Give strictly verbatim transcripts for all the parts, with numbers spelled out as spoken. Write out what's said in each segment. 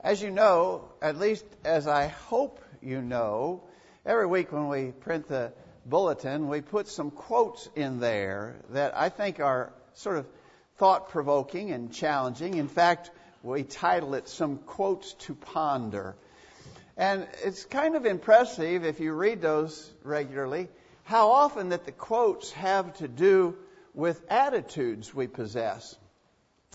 As you know, at least as I hope you know, every week when we print the bulletin, we put some quotes in there that I think are sort of thought-provoking and challenging. In fact, we title it Some Quotes to Ponder. And it's kind of impressive, if you read those regularly, how often that the quotes have to do with attitudes we possess.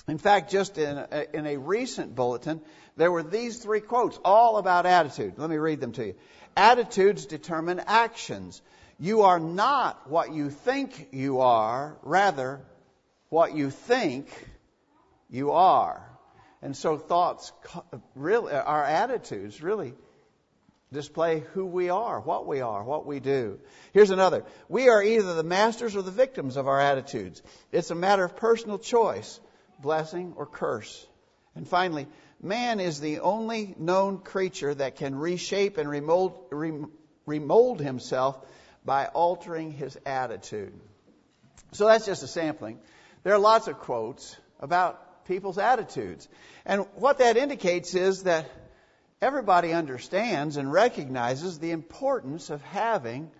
In fact, just in a, in a recent bulletin, there were these three quotes, all about attitude. Let me read them to you. Attitudes determine actions. You are not what you think you are, rather what you think you are. And so thoughts, really, our attitudes really display who we are, what we are, what we do. Here's another. We are either the masters or the victims of our attitudes. It's a matter of personal choice, blessing or curse. And finally, man is the only known creature that can reshape and remold, remold himself by altering his attitude. So that's just a sampling. There are lots of quotes about people's attitudes. And what that indicates is that everybody understands and recognizes the importance of having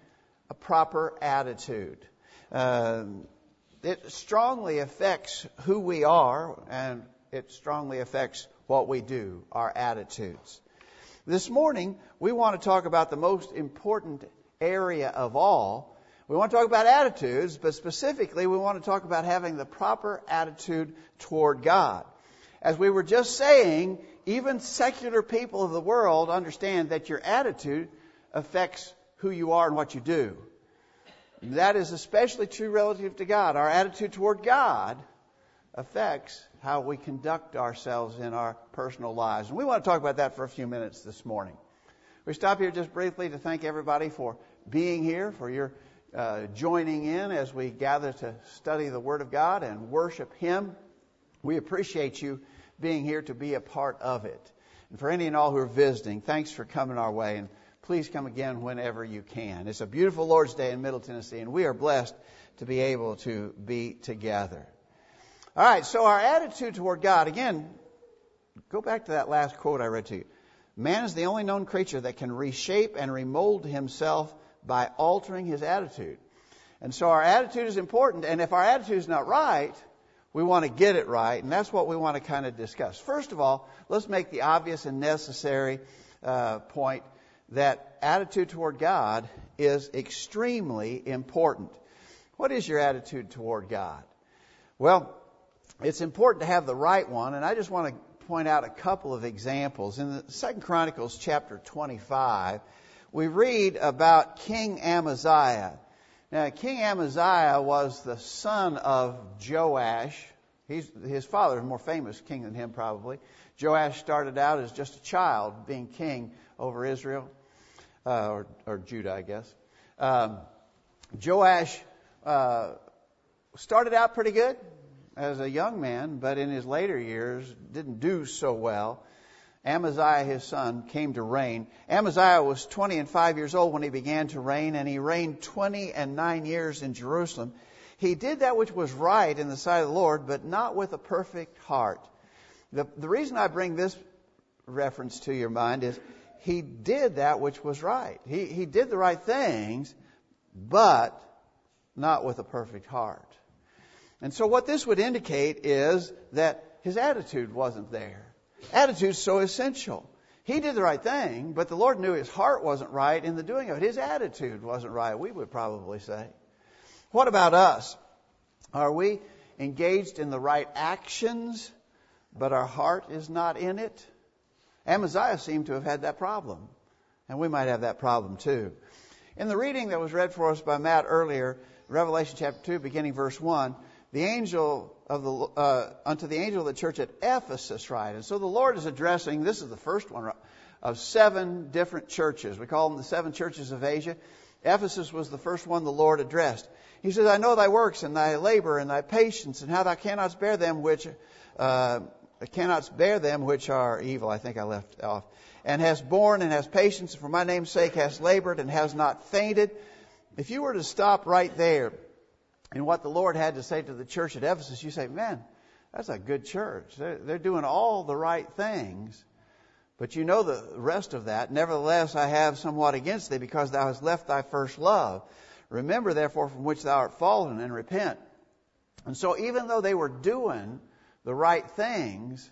a proper attitude. Uh, it strongly affects who we are, and it strongly affects what we do, our attitudes. This morning, we want to talk about the most important area of all. We want to talk about attitudes, but specifically, we want to talk about having the proper attitude toward God. As we were just saying, even secular people of the world understand that your attitude affects who you are and what you do. That is especially true relative to God. Our attitude toward God affects how we conduct ourselves in our personal lives. And we want to talk about that for a few minutes this morning. We stop here just briefly to thank everybody for being here, for your uh, joining in as we gather to study the Word of God and worship Him. We appreciate you being here to be a part of it. And for any and all who are visiting, thanks for coming our way, and please come again whenever you can. It's a beautiful Lord's Day in Middle Tennessee, and we are blessed to be able to be together. All right, so our attitude toward God, again, go back to that last quote I read to you. Man is the only known creature that can reshape and remold himself by altering his attitude. And so our attitude is important, and if our attitude is not right, we want to get it right, and that's what we want to kind of discuss. First of all, let's make the obvious and necessary uh, point that attitude toward God is extremely important. What is your attitude toward God? Well, it's important to have the right one, and I just want to point out a couple of examples. In the Second Chronicles chapter twenty-five, we read about King Amaziah. Now, King Amaziah was the son of Joash. He's, his father is a more famous king than him, probably. Joash started out as just a child, being king over Israel, uh, or, or Judah, I guess. Um, Joash uh, started out pretty good as a young man, but in his later years didn't do so well. Amaziah, his son, came to reign. Amaziah was twenty and five years old when he began to reign, and he reigned twenty and nine years in Jerusalem. He did that which was right in the sight of the Lord, but not with a perfect heart. The, the reason I bring this reference to your mind is he did that which was right. He, he did the right things, but not with a perfect heart. And so what this would indicate is that his attitude wasn't there. Attitude's so essential. He did the right thing, but the Lord knew his heart wasn't right in the doing of it. His attitude wasn't right, we would probably say. What about us? Are we engaged in the right actions, but our heart is not in it? Amaziah seemed to have had that problem, and we might have that problem too. In the reading that was read for us by Matt earlier, Revelation chapter two, beginning verse one, the angel of the uh, unto the angel of the church at Ephesus write. And so the Lord is addressing, this is the first one of seven different churches. We call them the seven churches of Asia. Ephesus was the first one the Lord addressed. He says, I know thy works and thy labor and thy patience, and how thou cannot bear them which uh, cannot bear them which are evil. I think I left off. And hast borne and hast patience, and for my name's sake hast labored and hast not fainted. If you were to stop right there, and what the Lord had to say to the church at Ephesus, you say, man, that's a good church. They're, they're doing all the right things, But you know the rest of that. Nevertheless, I have somewhat against thee, because thou hast left thy first love. Remember, therefore, from which thou art fallen, and repent. And so even though they were doing the right things,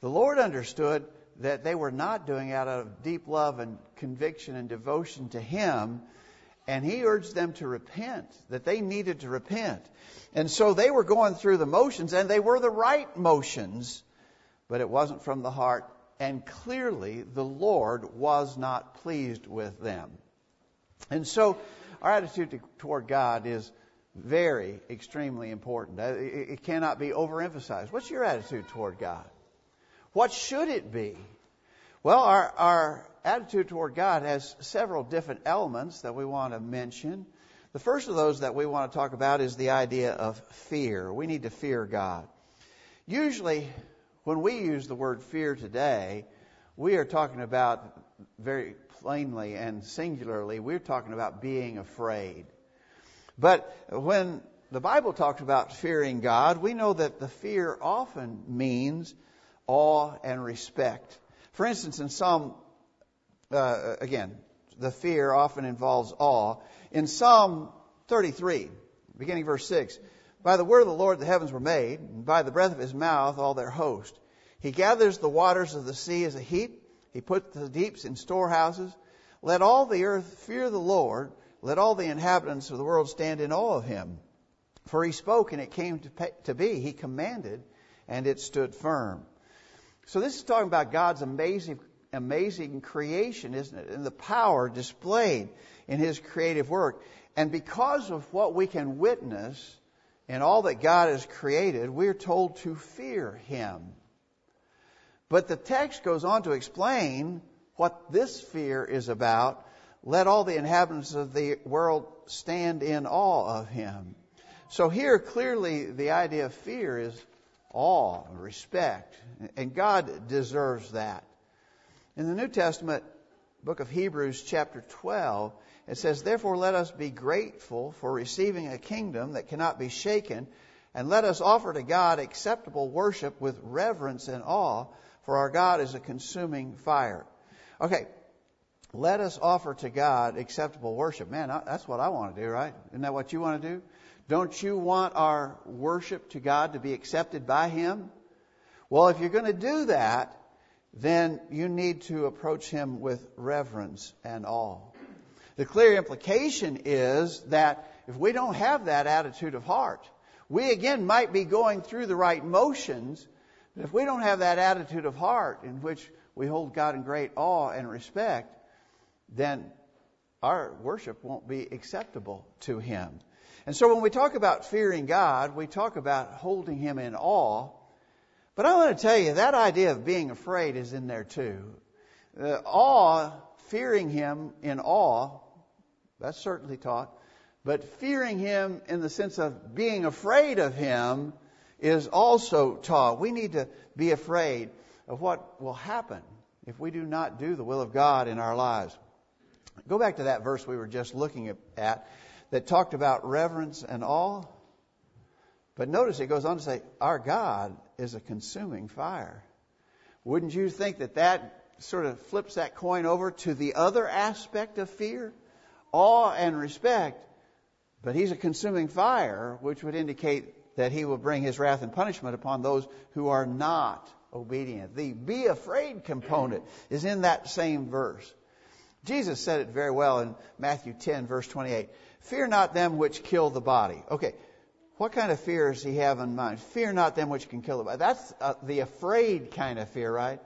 the Lord understood that they were not doing it out of deep love and conviction and devotion to Him. And He urged them to repent, that they needed to repent. And so they were going through the motions, and they were the right motions, but it wasn't from the heart. And clearly, the Lord was not pleased with them. And so our attitude toward God is very, extremely important. It cannot be overemphasized. What's your attitude toward God? What should it be? Well, our, our attitude toward God has several different elements that we want to mention. The first of those that we want to talk about is the idea of fear. We need to fear God. Usually, when we use the word fear today, we are talking about, very plainly and singularly, we're talking about being afraid. But when the Bible talks about fearing God, we know that the fear often means awe and respect. For instance, in Psalm, uh, again, the fear often involves awe. In Psalm thirty-three, beginning verse six, by the word of the Lord the heavens were made, and by the breath of his mouth all their host. He gathers the waters of the sea as a heap. He puts the deeps in storehouses. Let all the earth fear the Lord. Let all the inhabitants of the world stand in awe of him. For he spoke, and it came to be. He commanded, and it stood firm. So this is talking about God's amazing, amazing creation, isn't it? And the power displayed in His creative work. And because of what we can witness in all that God has created, we're told to fear Him. But the text goes on to explain what this fear is about. Let all the inhabitants of the world stand in awe of Him. So here, clearly, the idea of fear is awe, respect, and God deserves that. In the New Testament, book of Hebrews, chapter twelve, it says, therefore let us be grateful for receiving a kingdom that cannot be shaken, and let us offer to God acceptable worship with reverence and awe, for our God is a consuming fire. Okay, let us offer to God acceptable worship. Man, that's what I want to do, right? Isn't that what you want to do? Don't you want our worship to God to be accepted by Him? Well, if you're going to do that, then you need to approach Him with reverence and awe. The clear implication is that if we don't have that attitude of heart, we again might be going through the right motions, but if we don't have that attitude of heart in which we hold God in great awe and respect, then our worship won't be acceptable to Him. And so when we talk about fearing God, we talk about holding Him in awe. But I want to tell you, that idea of being afraid is in there too. Uh, awe, fearing Him in awe, that's certainly taught. But fearing Him in the sense of being afraid of Him is also taught. We need to be afraid of what will happen if we do not do the will of God in our lives. Go back to that verse we were just looking at that talked about reverence and awe. But notice it goes on to say, our God is a consuming fire. Wouldn't you think that that sort of flips that coin over to the other aspect of fear? Awe and respect. But He's a consuming fire, which would indicate that He will bring His wrath and punishment upon those who are not obedient. The be afraid component is in that same verse. Jesus said it very well in Matthew ten, verse twenty-eight. Fear not them which kill the body. Okay, what kind of fear does He have in mind? Fear not them which can kill the body. That's uh, the afraid kind of fear, right?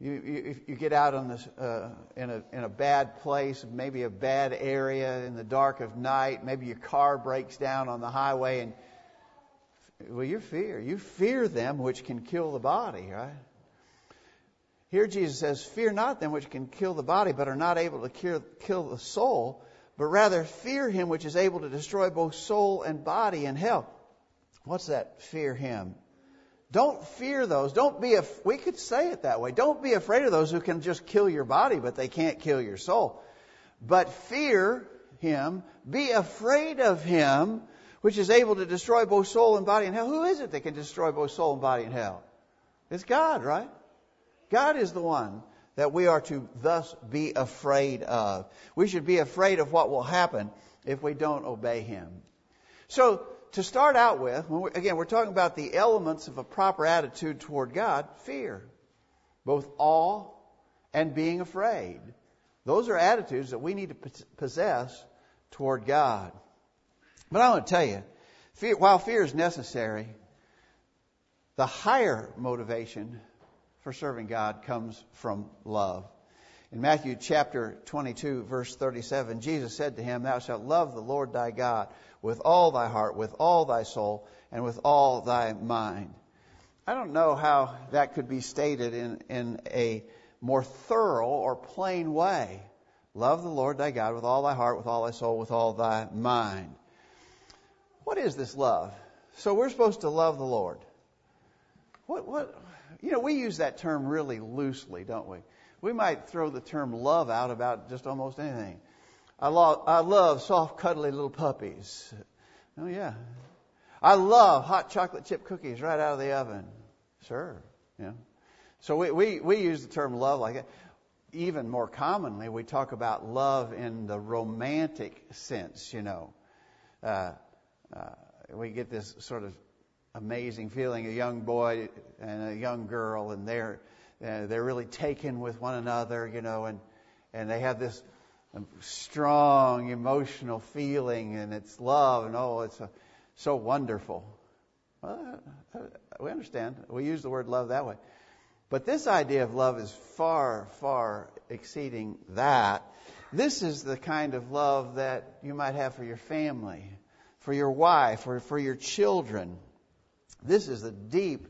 You you, if you get out on this uh, in a in a bad place, maybe a bad area in the dark of night. Maybe your car breaks down on the highway, and well, you fear you fear them which can kill the body, right? Here Jesus says, fear not them which can kill the body, but are not able to cure, kill the soul. But rather fear Him which is able to destroy both soul and body in hell. What's that? Fear Him. Don't fear those. Don't be. Af- we could say it that way. Don't be afraid of those who can just kill your body, but they can't kill your soul. But fear Him. Be afraid of Him which is able to destroy both soul and body in hell. Who is it that can destroy both soul and body in hell? It's God, right? God is the one that we are to thus be afraid of. We should be afraid of what will happen if we don't obey Him. So to start out with, when we're, again, we're talking about the elements of a proper attitude toward God, fear, both awe and being afraid. Those are attitudes that we need to possess toward God. But I want to tell you, fear, while fear is necessary, the higher motivation for serving God comes from love. In Matthew chapter twenty-two, verse thirty-seven, Jesus said to him, "Thou shalt love the Lord thy God with all thy heart, with all thy soul, and with all thy mind." I don't know how that could be stated in, in a more thorough or plain way. Love the Lord thy God with all thy heart, with all thy soul, with all thy mind. What is this love? So we're supposed to love the Lord. What, what, you know, we use that term really loosely, don't we? We might throw the term love out about just almost anything. I love, I love soft, cuddly little puppies. Oh, yeah. I love hot chocolate chip cookies right out of the oven. Sure. Yeah. So we, we, we use the term love like that. Even more commonly, we talk about love in the romantic sense, you know. Uh, uh, we get this sort of amazing feeling, a young boy and a young girl, and they're uh, they're really taken with one another, you know, and and they have this strong emotional feeling, and it's love, and oh, it's a, so wonderful. Well, we understand. We use the word love that way, but this idea of love is far, far exceeding that. This is the kind of love that you might have for your family, for your wife, or for your children. This is a deep,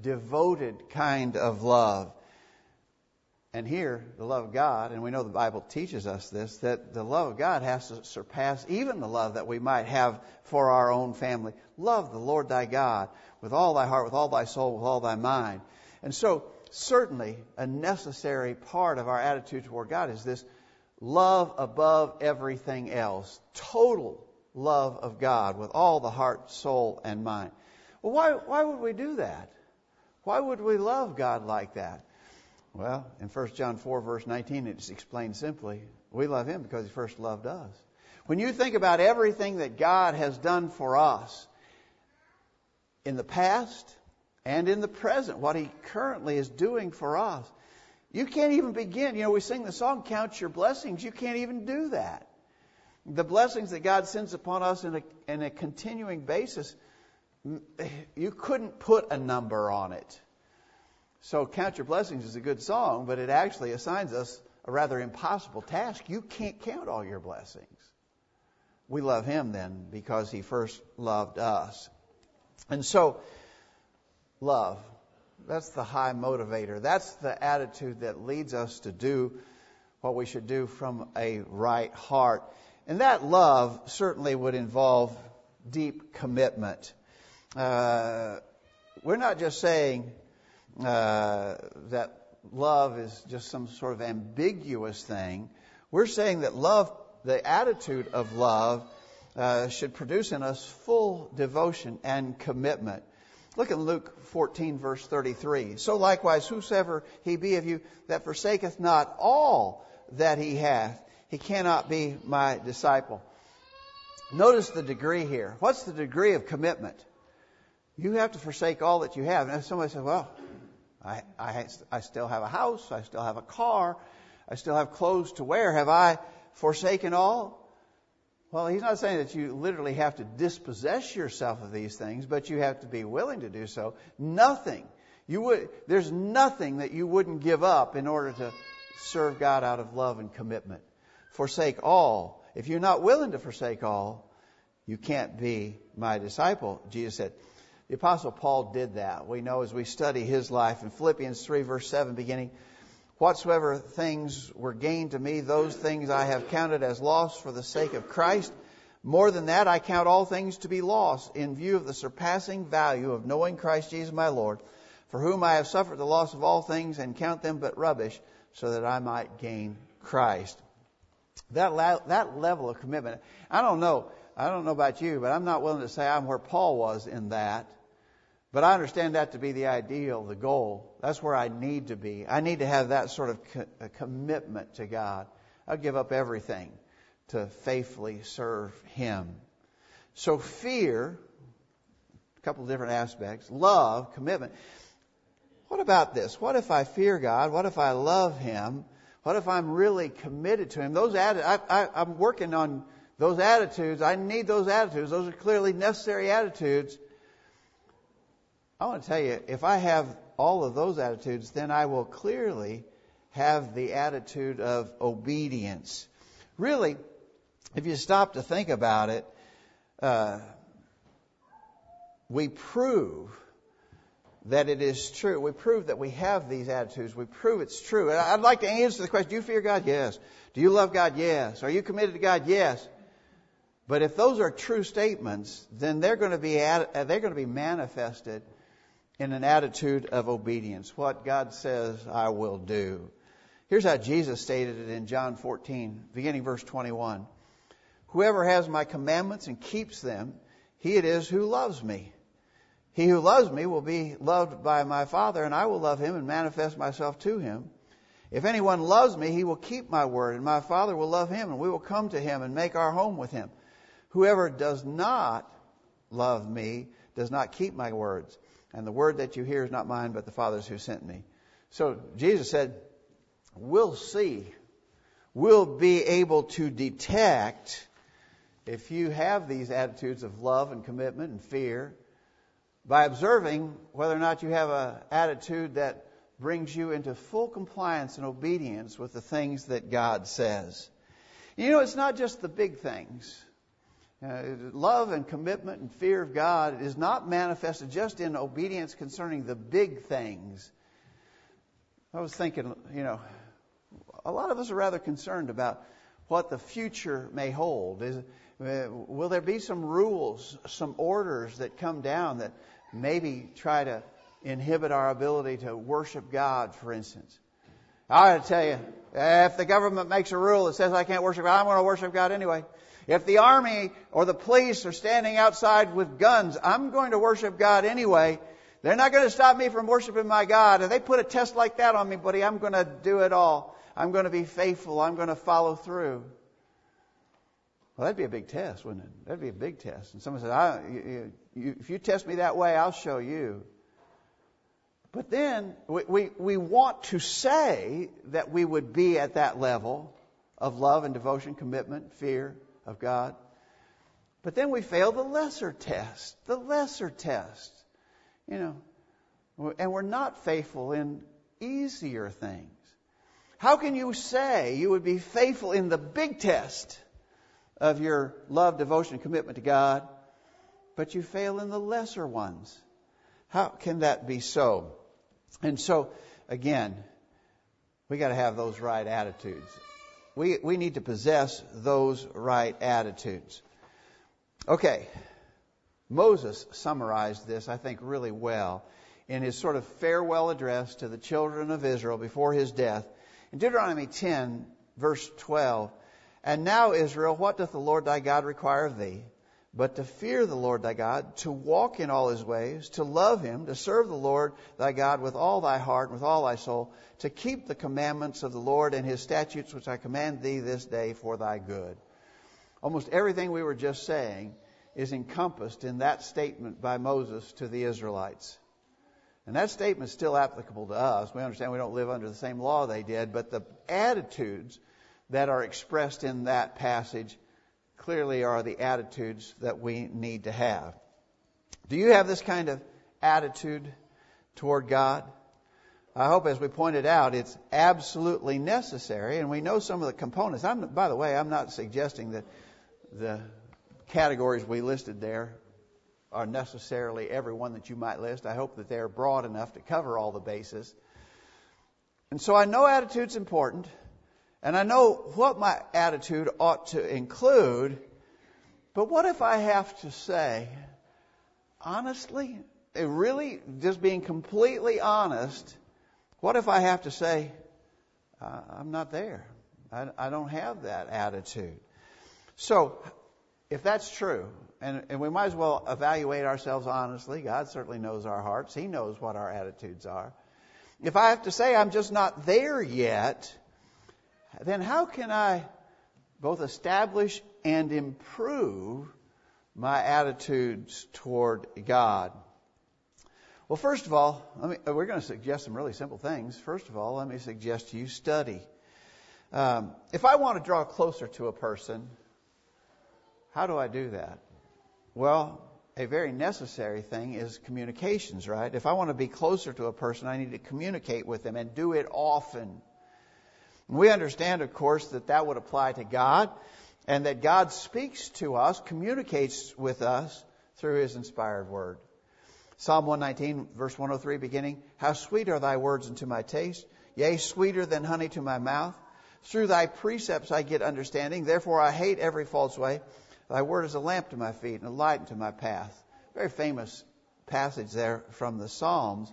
devoted kind of love. And here, the love of God, and we know the Bible teaches us this, that the love of God has to surpass even the love that we might have for our own family. Love the Lord thy God with all thy heart, with all thy soul, with all thy mind. And so, certainly, a necessary part of our attitude toward God is this love above everything else. Total love of God with all the heart, soul, and mind. Well, why, why would we do that? Why would we love God like that? Well, in First John four, verse nineteen, it's explained simply. We love Him because He first loved us. When you think about everything that God has done for us in the past and in the present, what He currently is doing for us, you can't even begin. You know, we sing the song, "Count Your Blessings." You can't even do that. The blessings that God sends upon us in a, in a continuing basis, you couldn't put a number on it. So "Count Your Blessings" is a good song, but it actually assigns us a rather impossible task. You can't count all your blessings. We love Him then because He first loved us. And so love, that's the high motivator. That's the attitude that leads us to do what we should do from a right heart. And that love certainly would involve deep commitment. Uh, we're not just saying uh, that love is just some sort of ambiguous thing. We're saying that love, the attitude of love, uh, should produce in us full devotion and commitment. Look at Luke fourteen, verse thirty-three. "So likewise, whosoever he be of you that forsaketh not all that he hath, he cannot be my disciple." Notice the degree here. What's the degree of commitment? You have to forsake all that you have. And if somebody says, "Well, I, I, I still have a house, I still have a car, I still have clothes to wear. Have I forsaken all?" Well, he's not saying that you literally have to dispossess yourself of these things, but you have to be willing to do so. Nothing. You would, there's nothing that you wouldn't give up in order to serve God out of love and commitment. Forsake all. If you're not willing to forsake all, you can't be my disciple, Jesus said. The Apostle Paul did that. We know as we study his life in Philippians three, verse seven, beginning, "Whatsoever things were gained to me, those things I have counted as loss for the sake of Christ. More than that, I count all things to be lost in view of the surpassing value of knowing Christ Jesus my Lord, for whom I have suffered the loss of all things and count them but rubbish, so that I might gain Christ." That la- that level of commitment. I don't know. I don't know about you, but I'm not willing to say I'm where Paul was in that. But I understand that to be the ideal, the goal. That's where I need to be. I need to have that sort of co- a commitment to God. I'll give up everything to faithfully serve Him. So fear, a couple of different aspects, love, commitment. What about this? What if I fear God? What if I love Him? What if I'm really committed to Him? Those atti- I, I, I'm working on those attitudes. I need those attitudes. Those are clearly necessary attitudes. I want to tell you, if I have all of those attitudes, then I will clearly have the attitude of obedience. Really, if you stop to think about it, uh, we prove that it is true. We prove that we have these attitudes. We prove it's true. And I'd like to answer the question, do you fear God? Yes. Do you love God? Yes. Are you committed to God? Yes. But if those are true statements, then they're going to be at, they're going to be manifested in an attitude of obedience. What God says, I will do. Here's how Jesus stated it in John fourteen, beginning verse twenty-one. Whoever has my commandments and keeps them, he it is who loves me. He who loves me will be loved by my Father, and I will love him and manifest myself to him. If anyone loves me, he will keep my word, and my Father will love him, and we will come to him and make our home with him. Whoever does not love me does not keep my words, and the word that you hear is not mine, but the Father's who sent me. So Jesus said, we'll see, we'll be able to detect if you have these attitudes of love and commitment and fear by observing whether or not you have an attitude that brings you into full compliance and obedience with the things that God says. You know, it's not just the big things. Uh, love and commitment and fear of God is not manifested just in obedience concerning the big things. I was thinking, you know, a lot of us are rather concerned about what the future may hold. Is, uh, will there be some rules, some orders that come down that maybe try to inhibit our ability to worship God, for instance? I gotta tell you, if the government makes a rule that says I can't worship God, I'm going to worship God anyway. If the army or the police are standing outside with guns, I'm going to worship God anyway. They're not going to stop me from worshiping my God. If they put a test like that on me, buddy, I'm going to do it all. I'm going to be faithful. I'm going to follow through. Well, that'd be a big test, wouldn't it? That'd be a big test. And someone says, I, you, you, if you test me that way, I'll show you. But then we, we, we want to say that we would be at that level of love and devotion, commitment, fear of God. But then we fail the lesser test, the lesser test, you know, and we're not faithful in easier things. How can you say you would be faithful in the big test of your love, devotion, commitment to God, but you fail in the lesser ones? How can that be so? And so, again, we got to have those right attitudes. We we need to possess those right attitudes. Okay. Moses summarized this, I think, really well in his sort of farewell address to the children of Israel before his death. In Deuteronomy ten, verse twelve, and now, Israel, what doth the Lord thy God require of thee, but to fear the Lord thy God, to walk in all his ways, to love him, to serve the Lord thy God with all thy heart and with all thy soul, to keep the commandments of the Lord and his statutes which I command thee this day for thy good. Almost everything we were just saying is encompassed in that statement by Moses to the Israelites. And that statement is still applicable to us. We understand we don't live under the same law they did, but the attitudes that are expressed in that passage clearly are the attitudes that we need to have. Do you have this kind of attitude toward God? I hope, as we pointed out, it's absolutely necessary, and we know some of the components. I'm, by the way, I'm not suggesting that the categories we listed there are necessarily every one that you might list. I hope that they're broad enough to cover all the bases. And so I know attitude's important, and I know what my attitude ought to include, but what if I have to say, honestly, really just being completely honest, what if I have to say, uh, I'm not there. I, I don't have that attitude. So if that's true, and, and we might as well evaluate ourselves honestly, God certainly knows our hearts. He knows what our attitudes are. If I have to say I'm just not there yet, then how can I both establish and improve my attitudes toward God? Well, first of all, let me, we're going to suggest some really simple things. First of all, let me suggest to you study. Um, if I want to draw closer to a person, how do I do that? Well, a very necessary thing is communications, right? If I want to be closer to a person, I need to communicate with them and do it often. We understand, of course, that that would apply to God, and that God speaks to us, communicates with us through His inspired Word. Psalm one nineteen, verse one oh three, beginning, "How sweet are thy words unto my taste, yea, sweeter than honey to my mouth. Through thy precepts I get understanding, therefore I hate every false way. Thy word is a lamp to my feet and a light unto my path." Very famous passage there from the Psalms.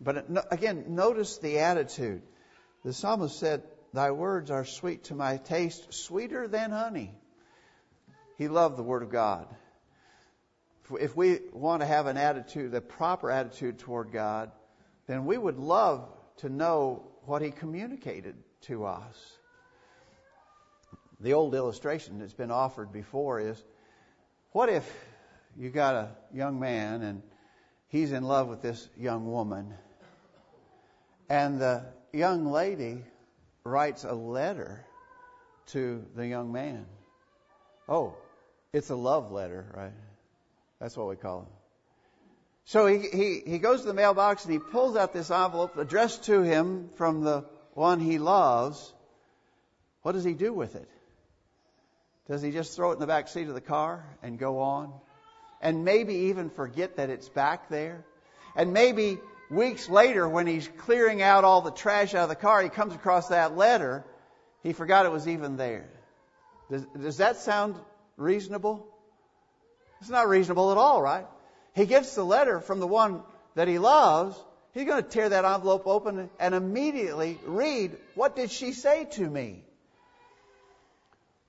But again, notice the attitude. The psalmist said, "Thy words are sweet to my taste, sweeter than honey." He loved the Word of God. If we want to have an attitude, the proper attitude toward God, then we would love to know what He communicated to us. The old illustration that's been offered before is, what if you got a young man and he's in love with this young woman, and the young lady writes a letter to the young man? Oh, it's a love letter, right? That's what we call it. So he, he, he goes to the mailbox and he pulls out this envelope addressed to him from the one he loves. What does he do with it? Does he just throw it in the back seat of the car and go on? And maybe even forget that it's back there? And maybe weeks later, when he's clearing out all the trash out of the car, he comes across that letter. He forgot it was even there. Does, does that sound reasonable? It's not reasonable at all, right? He gets the letter from the one that he loves. He's going to tear that envelope open and immediately read, "What did she say to me?"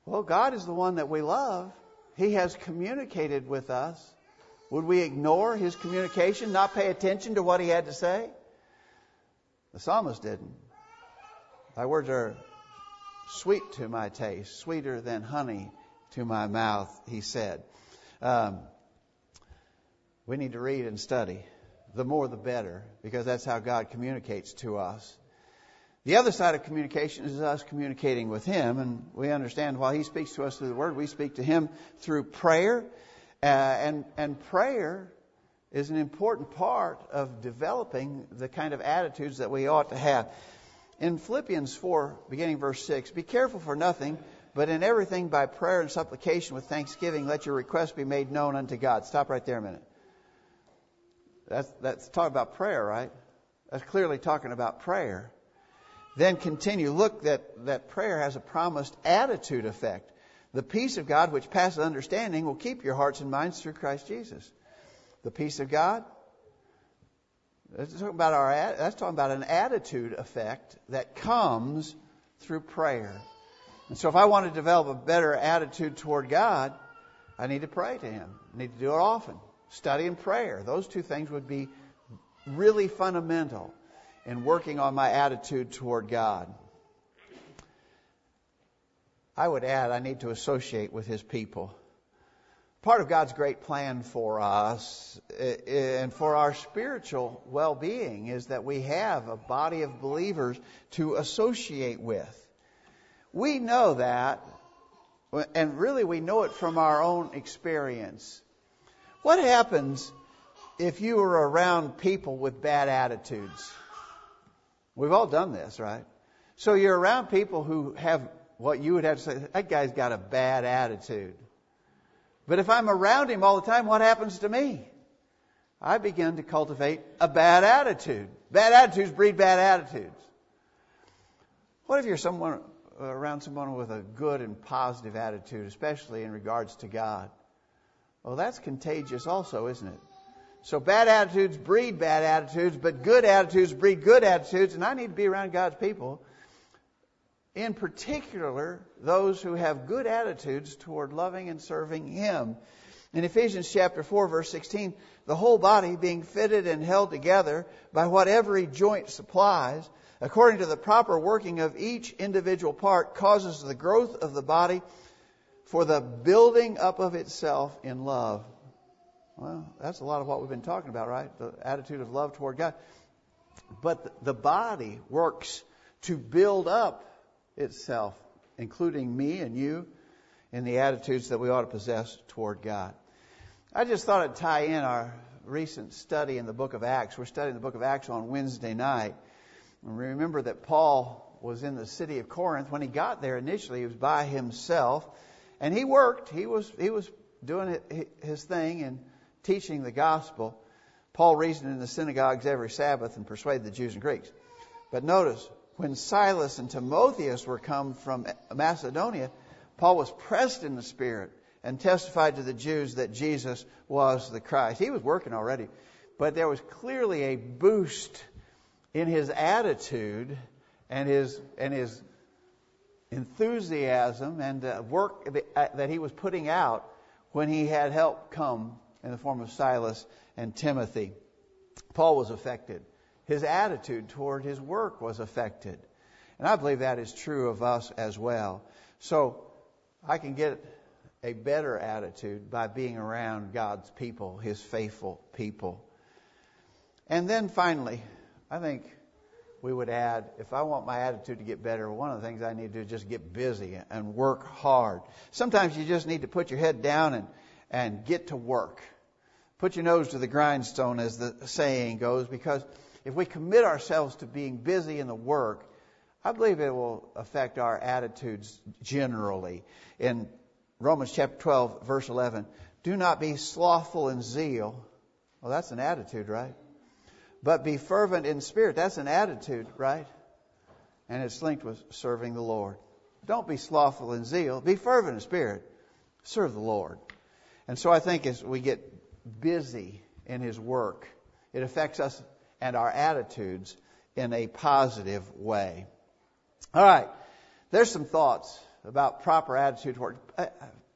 Well, God is the one that we love. He has communicated with us. Would we ignore His communication, not pay attention to what He had to say? The psalmist didn't. "Thy words are sweet to my taste, sweeter than honey to my mouth," he said. Um, we need to read and study. The more the better, because that's how God communicates to us. The other side of communication is us communicating with Him, and we understand while He speaks to us through the Word, we speak to Him through prayer. Uh, and, and prayer is an important part of developing the kind of attitudes that we ought to have. In Philippians four, beginning verse six, "Be careful for nothing, but in everything by prayer and supplication with thanksgiving, let your requests be made known unto God." Stop right there a minute. That's, that's talking about prayer, right? That's clearly talking about prayer. Then continue. Look, that, that prayer has a promised attitude effect. "The peace of God, which passes understanding, will keep your hearts and minds through Christ Jesus." The peace of God. That's talking about our. That's talking about an attitude effect that comes through prayer. And so, if I want to develop a better attitude toward God, I need to pray to Him. I need to do it often. Study and prayer. Those two things would be really fundamental in working on my attitude toward God. I would add, I need to associate with His people. Part of God's great plan for us and for our spiritual well-being is that we have a body of believers to associate with. We know that, and really we know it from our own experience. What happens if you are around people with bad attitudes? We've all done this, right? So you're around people who have what you would have to say, "That guy's got a bad attitude." But if I'm around him all the time, what happens to me? I begin to cultivate a bad attitude. Bad attitudes breed bad attitudes. What if you're someone around someone with a good and positive attitude, especially in regards to God? Well, that's contagious also, isn't it? So bad attitudes breed bad attitudes, but good attitudes breed good attitudes, and I need to be around God's people in particular those who have good attitudes toward loving and serving Him. In Ephesians chapter four, verse sixteen, the whole body being fitted and held together by what every joint supplies, according to the proper working of each individual part, causes the growth of the body for the building up of itself in love. Well, that's a lot of what we've been talking about, right? The attitude of love toward God. But the body works to build up itself, including me and you, in the attitudes that we ought to possess toward God. I just thought I'd tie in our recent study in the book of Acts. We're studying the book of Acts on Wednesday night. And remember that Paul was in the city of Corinth. When he got there initially, he was by himself. And he worked. He was, he was doing his thing and teaching the gospel. Paul reasoned in the synagogues every Sabbath and persuaded the Jews and Greeks. But notice, when Silas and Timotheus were come from Macedonia, Paul was pressed in the Spirit and testified to the Jews that Jesus was the Christ. He was working already, but there was clearly a boost in his attitude and his and his enthusiasm and uh, work that he was putting out when he had help come in the form of Silas and Timothy. Paul was affected. His attitude toward his work was affected. And I believe that is true of us as well. So I can get a better attitude by being around God's people, His faithful people. And then finally, I think we would add, if I want my attitude to get better, one of the things I need to do is just get busy and work hard. Sometimes you just need to put your head down and, and get to work. Put your nose to the grindstone, as the saying goes, because if we commit ourselves to being busy in the work, I believe it will affect our attitudes generally. In Romans chapter twelve, verse eleven, do not be slothful in zeal. Well, that's an attitude, right? But be fervent in spirit. That's an attitude, right? And it's linked with serving the Lord. Don't be slothful in zeal. Be fervent in spirit. Serve the Lord. And so I think as we get busy in His work, it affects us and our attitudes in a positive way. All right, there's some thoughts about proper attitude toward uh,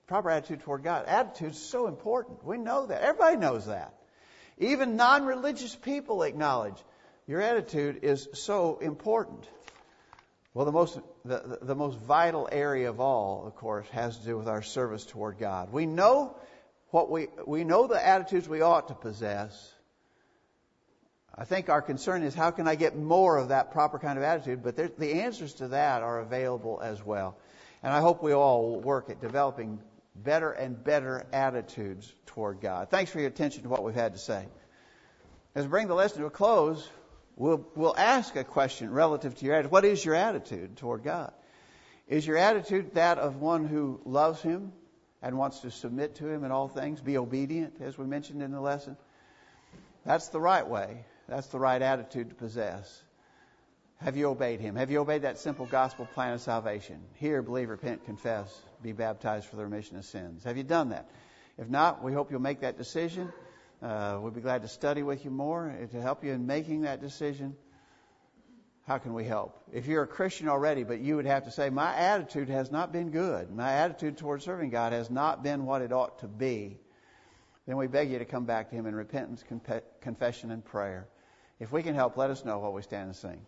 proper attitude toward God. Attitude's so important. We know that. Everybody knows that. Even non-religious people acknowledge your attitude is so important. Well, the most the, the most vital area of all, of course, has to do with our service toward God. We know what we we know the attitudes we ought to possess. I think our concern is, how can I get more of that proper kind of attitude? But there, the answers to that are available as well. And I hope we all work at developing better and better attitudes toward God. Thanks for your attention to what we've had to say. As we bring the lesson to a close, we'll, we'll ask a question relative to your attitude. What is your attitude toward God? Is your attitude that of one who loves Him and wants to submit to Him in all things, be obedient, as we mentioned in the lesson? That's the right way. That's the right attitude to possess. Have you obeyed Him? Have you obeyed that simple gospel plan of salvation? Hear, believe, repent, confess, be baptized for the remission of sins. Have you done that? If not, we hope you'll make that decision. Uh, we'll be glad to study with you more to help you in making that decision. How can we help? If you're a Christian already, but you would have to say, my attitude has not been good. My attitude towards serving God has not been what it ought to be. Then we beg you to come back to Him in repentance, confession, and prayer. If we can help, let us know while we stand and sing.